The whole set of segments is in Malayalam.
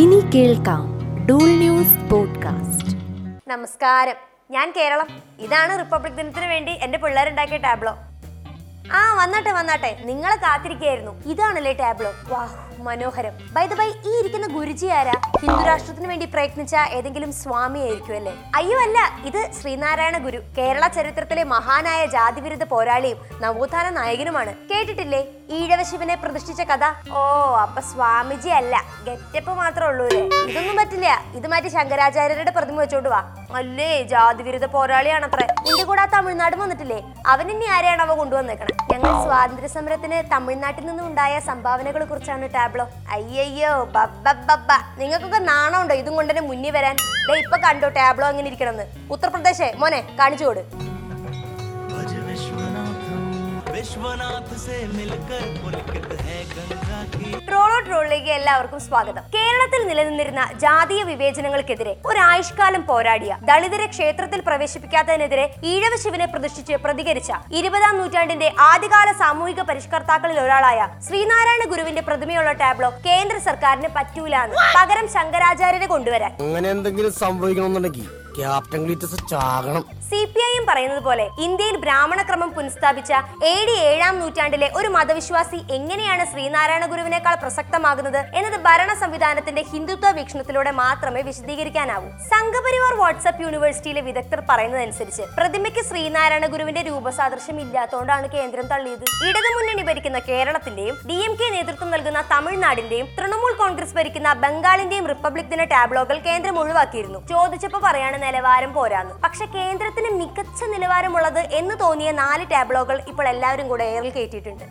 ഇനി കേൾക്കാം ഡൂൾ ന്യൂസ് പോഡ്കാസ്റ്റ്. നമസ്കാരം, ഞാൻ കേരളം. ഇതാണ് റിപ്പബ്ലിക് ദിനത്തിന് വേണ്ടി എന്റെ പിള്ളേരുണ്ടാക്കിയ ടാബ്ലോ. ആ വന്നാട്ടെ, നിങ്ങളെ കാത്തിരിക്കുകയായിരുന്നു. ഇതാണല്ലേ ടാബ്ലോ? വാഹ്, മനോഹരം. ബൈ ദ ബൈ, ഈ ഇരിക്കുന്ന ഗുരുജി ആരാ? ഹിന്ദുരാഷ്ട്രത്തിന് വേണ്ടി പ്രയത്നിച്ച ഏതെങ്കിലും സ്വാമി ആയിരിക്കും അല്ലേ? അയ്യോ അല്ല, ഇത് ശ്രീനാരായണ ഗുരു, കേരള ചരിത്രത്തിലെ മഹാനായ ജാതിവിരുദ്ധ പോരാളിയും നവോത്ഥാന നായകനുമാണ്. കേട്ടിട്ടില്ലേ ഈഴവ ശിവനെ പ്രതിഷ്ഠിച്ച കഥ? ഓ, അപ്പൊ സ്വാമിജി അല്ല, ഗെറ്റപ്പ് മാത്രമേ ഉള്ളൂ അല്ലേ? ഇതൊന്നും പറ്റില്ല, ഇത് മാറ്റി ശങ്കരാചാര്യരുടെ പ്രതിമ വെച്ചോണ്ട് വാ. അല്ലേ, ജാതിവിരുദ്ധ പോരാളിയാണത്രേ. ഇതിന്റെ കൂടെ തമിഴ്നാട് വന്നിട്ടില്ലേ, അവനിനി ആരെയാണ് അവ കൊണ്ടുവന്നേക്കണം? ഞങ്ങൾ സ്വാതന്ത്ര്യ സമരത്തിന് തമിഴ്നാട്ടിൽ നിന്നുണ്ടായ സംഭാവനകളെ കുറിച്ചാണ് ടാബ്ലോ. അയ്യോ ബബ്ബ, നിങ്ങൾക്കൊക്കെ നാണമുണ്ടോ ഇതും കൊണ്ടുതന്നെ മുന്നിൽ വരാൻ? ഇപ്പൊ കണ്ടോ ടാബ്ലോ അങ്ങനെ ഇരിക്കണമെന്ന്. ഉത്തർപ്രദേശേ മോനെ, കാണിച്ചു കൊടു. ട്രോളിലേക്ക് എല്ലാവർക്കും സ്വാഗതം. കേരളത്തിൽ നിലനിന്നിരുന്ന ജാതീയ വിവേചനങ്ങൾക്കെതിരെ ഒരു ആയുഷ്കാലം പോരാടിയ, ദളിതരെ ക്ഷേത്രത്തിൽ പ്രവേശിപ്പിക്കാത്തതിനെതിരെ ഈഴവ ശിവനെ പ്രതിഷ്ഠിച്ച് പ്രതികരിച്ച 20-ാം നൂറ്റാണ്ടിന്റെ ആദ്യകാല സാമൂഹിക പരിഷ്കർത്താക്കളിൽ ഒരാളായ ശ്രീനാരായണ ഗുരുവിന്റെ പ്രതിമയുള്ള ടാബ്ലോ കേന്ദ്ര സർക്കാരിന് പറ്റൂലാന്ന്, പകരം ശങ്കരാചാര്യരെ കൊണ്ടുവരാൻ. അങ്ങനെ എന്തെങ്കിലും സംഭവിക്കണമെന്നുണ്ടെങ്കിൽ സി പി ഐ എം പറയുന്നത് പോലെ ഇന്ത്യയിൽ ബ്രാഹ്മണ ക്രമം പുനഃസ്ഥാപിച്ച AD 7-ാം നൂറ്റാണ്ടിലെ ഒരു മതവിശ്വാസി എങ്ങനെയാണ് ശ്രീനാരായണ ഗുരുവിനേക്കാൾ പ്രസക്തമാകുന്നത് എന്നത് ഭരണ സംവിധാനത്തിന്റെ ഹിന്ദുത്വ വീക്ഷണത്തിലൂടെ മാത്രമേ വിശദീകരിക്കാനാവൂ. സംഘപരിവാർ വാട്സ്ആപ്പ് യൂണിവേഴ്സിറ്റിയിലെ വിദഗ്ധർ പറയുന്നതനുസരിച്ച് പ്രതിമയ്ക്ക് ശ്രീനാരായണ ഗുരുവിന്റെ രൂപസാദൃശ്യം ഇല്ലാത്തതുകൊണ്ടാണ് കേന്ദ്രം തള്ളിയത്. ഇടതുമുന്നണി ഭരിക്കുന്ന കേരളത്തിന്റെയും DMK നേതൃത്വം നൽകുന്ന തമിഴ്നാടിന്റെയും തൃണമൂൽ കോൺഗ്രസ് ഭരിക്കുന്ന ബംഗാളിന്റെയും റിപ്പബ്ലിക് ദിന ടാബ്ലോകൾ കേന്ദ്രം ഒഴിവാക്കിയിരുന്നു. ചോദിച്ചപ്പോൾ പറയാണ് നിലവാരം പോരാന്ന്. പക്ഷെ കേന്ദ്രത്തിന് മികച്ച നിലവാരമുള്ളത് എന്ന് തോന്നിയ 4 ടാബ്ലോകൾ ഇപ്പോൾ എല്ലാവരും കൂടെ എയറിൽ കയറ്റിയിട്ടുണ്ട്.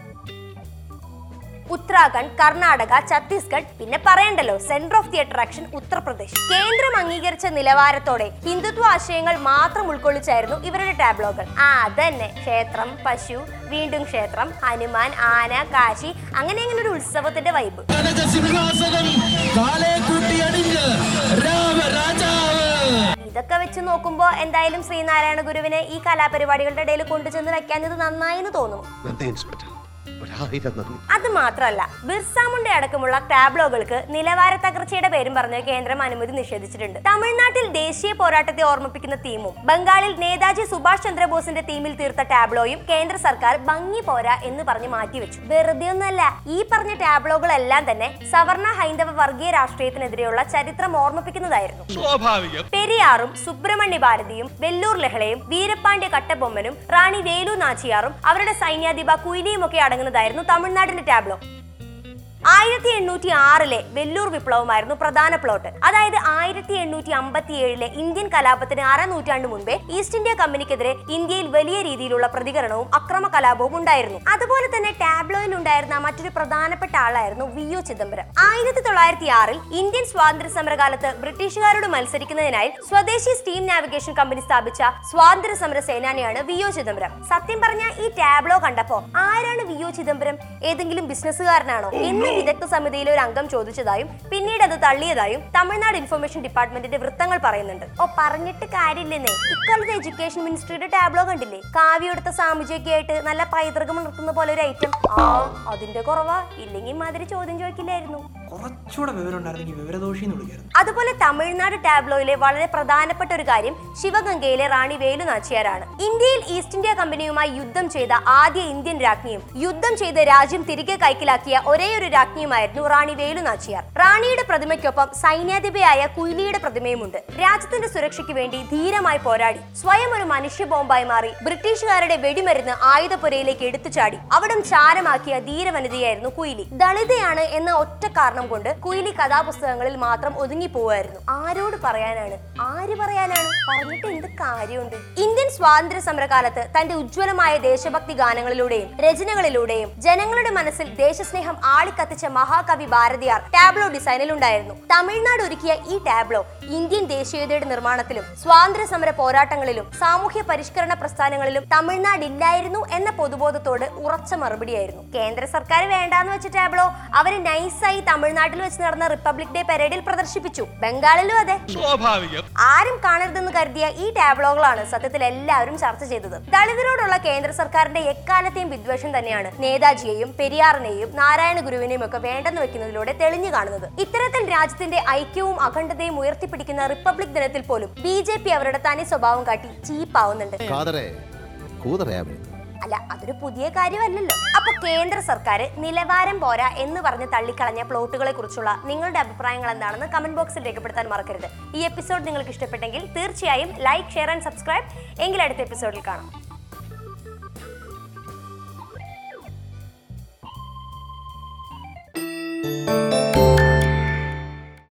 ഉത്തരാഖണ്ഡ്, കർണാടക, ഛത്തീസ്ഗഡ്, പിന്നെ പറയണ്ടല്ലോ centre of the attraction Uttar Pradesh. കേന്ദ്രം അംഗീകരിച്ച നിലവാരത്തോടെ ഹിന്ദുത്വ ആശയങ്ങൾ മാത്രം ഉൾക്കൊള്ളിച്ചായിരുന്നു ഇവരുടെ ടാബ്ലോകൾ. ആ അതന്നെ, ക്ഷേത്രം, പശു, വീണ്ടും ക്ഷേത്രം, ഹനുമാൻ, ആന, കാശി, അങ്ങനെ അങ്ങനെ ഒരു ഉത്സവത്തിന്റെ വൈബ്. ഇതൊക്കെ വെച്ച് നോക്കുമ്പോ എന്തായാലും ശ്രീനാരായണ ഗുരുവിനെ ഈ കലാപരിപാടികളുടെ ഇടയിൽ കൊണ്ടുചെന്ന് വെക്കാൻ ഇത് നന്നായെന്ന് തോന്നുന്നു. അത് മാത്രമല്ല, ബിർസാ അടക്കമുള്ള ടാബ്ലോകൾക്ക് നിലവാര തകർച്ചയുടെ പേരും പറഞ്ഞ് കേന്ദ്രം അനുമതി നിഷേധിച്ചിട്ടുണ്ട്. തമിഴ്നാട്ടിൽ ദേശീയ പോരാട്ടത്തെ ഓർമ്മിപ്പിക്കുന്ന തീമും ബംഗാളിൽ നേതാജി സുഭാഷ് ചന്ദ്രബോസിന്റെ തീമിൽ തീർത്ത ടാബ്ലോയും കേന്ദ്ര സർക്കാർ ഭംഗി പോരാ എന്ന് പറഞ്ഞ് മാറ്റിവെച്ചു. വെറുതെ ഒന്നല്ല, ഈ പറഞ്ഞ ടാബ്ലോകളെല്ലാം തന്നെ സവർണ ഹൈന്ദവ വർഗീയ രാഷ്ട്രീയത്തിനെതിരെയുള്ള ചരിത്രം ഓർമ്മിപ്പിക്കുന്നതായിരുന്നു. പെരിയാറും സുബ്രഹ്മണ്യ ഭാരതിയും ബെല്ലൂർ ലേഖയും വീരപാണ്ഡ്യ കട്ടബൊമ്മനും റാണി വേലു നാച്ചിയാറും അവരുടെ സൈന്യാധിപ കുയിലിയും ഒക്കെ ായിരുന്നു തമിഴ്നാടിന്റെ ടാബ്ലോ. 1806-ലെ വെല്ലൂർ വിപ്ലവമായിരുന്നു പ്രധാന പ്ലോട്ട്. അതായത് 1857-ലെ ഇന്ത്യൻ കലാപത്തിന് 6 നൂറ്റാണ്ട് മുൻപേ ഈസ്റ്റ് ഇന്ത്യ കമ്പനിക്കെതിരെ ഇന്ത്യയിൽ വലിയ രീതിയിലുള്ള പ്രതികരണവും അക്രമ കലാപവും ഉണ്ടായിരുന്നു. അതുപോലെ തന്നെ ടാബ്ലോയിൽ ഉണ്ടായിരുന്ന മറ്റൊരു പ്രധാനപ്പെട്ട ആളായിരുന്നു VO ചിദംബരം. 1906-ൽ ഇന്ത്യൻ സ്വാതന്ത്ര്യ സമരകാലത്ത് ബ്രിട്ടീഷുകാരോട് മത്സരിക്കുന്നതിനായി സ്വദേശി സ്റ്റീം നാവിഗേഷൻ കമ്പനി സ്ഥാപിച്ച സ്വാതന്ത്ര്യ സമര സേനാനിയാണ് VO ചിദംബരം. സത്യം പറഞ്ഞ ഈ ടാബ്ലോ കണ്ടപ്പോ ആരാണ് VO ചിദംബരം, ഏതെങ്കിലും ബിസിനസ്സുകാരനാണോ എന്ന് വിദഗ്ധ സമിതിയിലെ ഒരു അംഗം ചോദിച്ചതായും പിന്നീട് അത് തള്ളിയതായും തമിഴ്നാട് ഇൻഫർമേഷൻ ഡിപ്പാർട്ട്മെന്റിന്റെ വൃത്തങ്ങൾ പറയുന്നുണ്ട്. ഓ, പറഞ്ഞിട്ട് കാര്യമില്ലെന്നേ, ഇക്കാലത്ത് എഡ്യൂക്കേഷൻ മിനിസ്ട്രിയുടെ ടാബ്ലോ കണ്ടില്ലേ, കാവ്യെടുത്ത സാമൂജിയൊക്കെ ആയിട്ട് നല്ല പൈതൃകം നടത്തുന്ന പോലെ ഒരു ഐറ്റം. ആ അതിന്റെ കുറവാ, ഇല്ലെങ്കിൽ ഇമാതിരി ചോദ്യം ചോദിക്കില്ലായിരുന്നു. അതുപോലെ തമിഴ്നാട് ടാബ്ലോയിലെ വളരെ പ്രധാനപ്പെട്ട ഒരു കാര്യം ശിവഗംഗയിലെ റാണി വേലു നാച്ചിയാരാണ്. ഇന്ത്യയിൽ ഈസ്റ്റ് ഇന്ത്യ കമ്പനിയുമായി യുദ്ധം ചെയ്ത ആദ്യ ഇന്ത്യൻ രാജ്ഞിയും യുദ്ധം ചെയ്ത രാജ്യം തിരികെ കൈക്കലാക്കിയ ഒരേ ഒരു രാജ്ഞിയുമായിരുന്നു റാണി വേലു നാച്ചിയാർ. റാണിയുടെ പ്രതിമയ്ക്കൊപ്പം സൈന്യാധിപയായ കുയിലിയുടെ പ്രതിമയുമുണ്ട്. രാജ്യത്തിന്റെ സുരക്ഷയ്ക്ക് വേണ്ടി ധീരമായി പോരാടി സ്വയം ഒരു മനുഷ്യ ബോംബായി മാറി ബ്രിട്ടീഷുകാരുടെ വെടിമരുന്ന് ആയുധപ്പുരയിലേക്ക് എടുത്തു ചാടി അവിടം ചാരമാക്കിയ ധീരവനിതയായിരുന്നു കുയിലി. ദളിതയാണ് എന്ന ഒറ്റ കൊണ്ട് കുയിലി കഥാപുസ്തകങ്ങളിൽ മാത്രം ഒതുങ്ങി പോവായിരുന്നു. ആരോട് പറയാനാണ്, ആര് പറയാനാണ്, പറഞ്ഞിട്ട് എന്ത് കാര്യമുണ്ട്. ഇന്ത്യൻ സ്വാതന്ത്ര്യ സമരകാലത്ത് തന്റെ ഉജ്ജ്വലമായ ദേശഭക്തി ഗാനങ്ങളിലൂടെയും രചനകളിലൂടെയും ജനങ്ങളുടെ മനസ്സിൽ ദേശസ്നേഹം ആളിക്കത്തിച്ച മഹാകവി ഭാരതിയാർ ടാബ്ലോ ഡിസൈനിൽ ഉണ്ടായിരുന്നു. തമിഴ്നാട് ഒരുക്കിയ ഈ ടാബ്ലോ ഇന്ത്യൻ ദേശീയതയുടെ നിർമ്മാണത്തിലും സ്വാതന്ത്ര്യ സമര പോരാട്ടങ്ങളിലും സാമൂഹ്യ പരിഷ്കരണ പ്രസ്ഥാനങ്ങളിലും തമിഴ്നാടില്ലായിരുന്നു എന്ന പൊതുബോധത്തോട് ഉറച്ച മറുപടിയായിരുന്നു. കേന്ദ്ര സർക്കാർ വേണ്ടാന്ന് വെച്ച ടാബ്ലോ അവര് നൈസായി തമിഴ് തമിഴ്നാട്ടിൽ വെച്ച് നടന്ന റിപ്പബ്ലിക് ഡേ പരേഡിൽ പ്രദർശിപ്പിച്ചു. ബംഗാളിലും അതെ. ആരും കാണരുതെന്ന് കരുതിയ ഈ ടാബ്ലോകളാണ് സത്യത്തിൽ എല്ലാവരും ചർച്ച ചെയ്തത്. ദളിതരോടുള്ള കേന്ദ്ര സർക്കാരിന്റെ എക്കാലത്തെയും വിദ്വേഷം തന്നെയാണ് നേതാജിയെയും പെരിയാറിനെയും നാരായണ ഗുരുവിനെയും ഒക്കെ വേണ്ടെന്ന് വെക്കുന്നതിലൂടെ തെളിഞ്ഞു കാണുന്നത്. ഇത്തരത്തിൽ രാജ്യത്തിന്റെ ഐക്യവും അഖണ്ഡതയും ഉയർത്തിപ്പിടിക്കുന്ന റിപ്പബ്ലിക് ദിനത്തിൽ പോലും BJP അവരുടെ തനി സ്വഭാവം കാട്ടി ചീപ്പാവുന്നുണ്ട്. അല്ല, അതൊരു പുതിയ കാര്യമല്ലല്ലോ. അപ്പൊ കേന്ദ്ര സർക്കാർ നിലവാരം പോരാ എന്ന് പറഞ്ഞ് തള്ളിക്കളഞ്ഞ പ്ലോട്ടുകളെ കുറിച്ചുള്ള നിങ്ങളുടെ അഭിപ്രായങ്ങൾ എന്താണെന്ന് കമന്റ് ബോക്സിൽ രേഖപ്പെടുത്താൻ മറക്കരുത്. ഈ എപ്പിസോഡ് നിങ്ങൾക്ക് ഇഷ്ടപ്പെട്ടെങ്കിൽ തീർച്ചയായും ലൈക്ക്, ഷെയർ ആൻഡ് സബ്സ്ക്രൈബ്. എങ്കിൽ അടുത്ത എപ്പിസോഡിൽ കാണാം.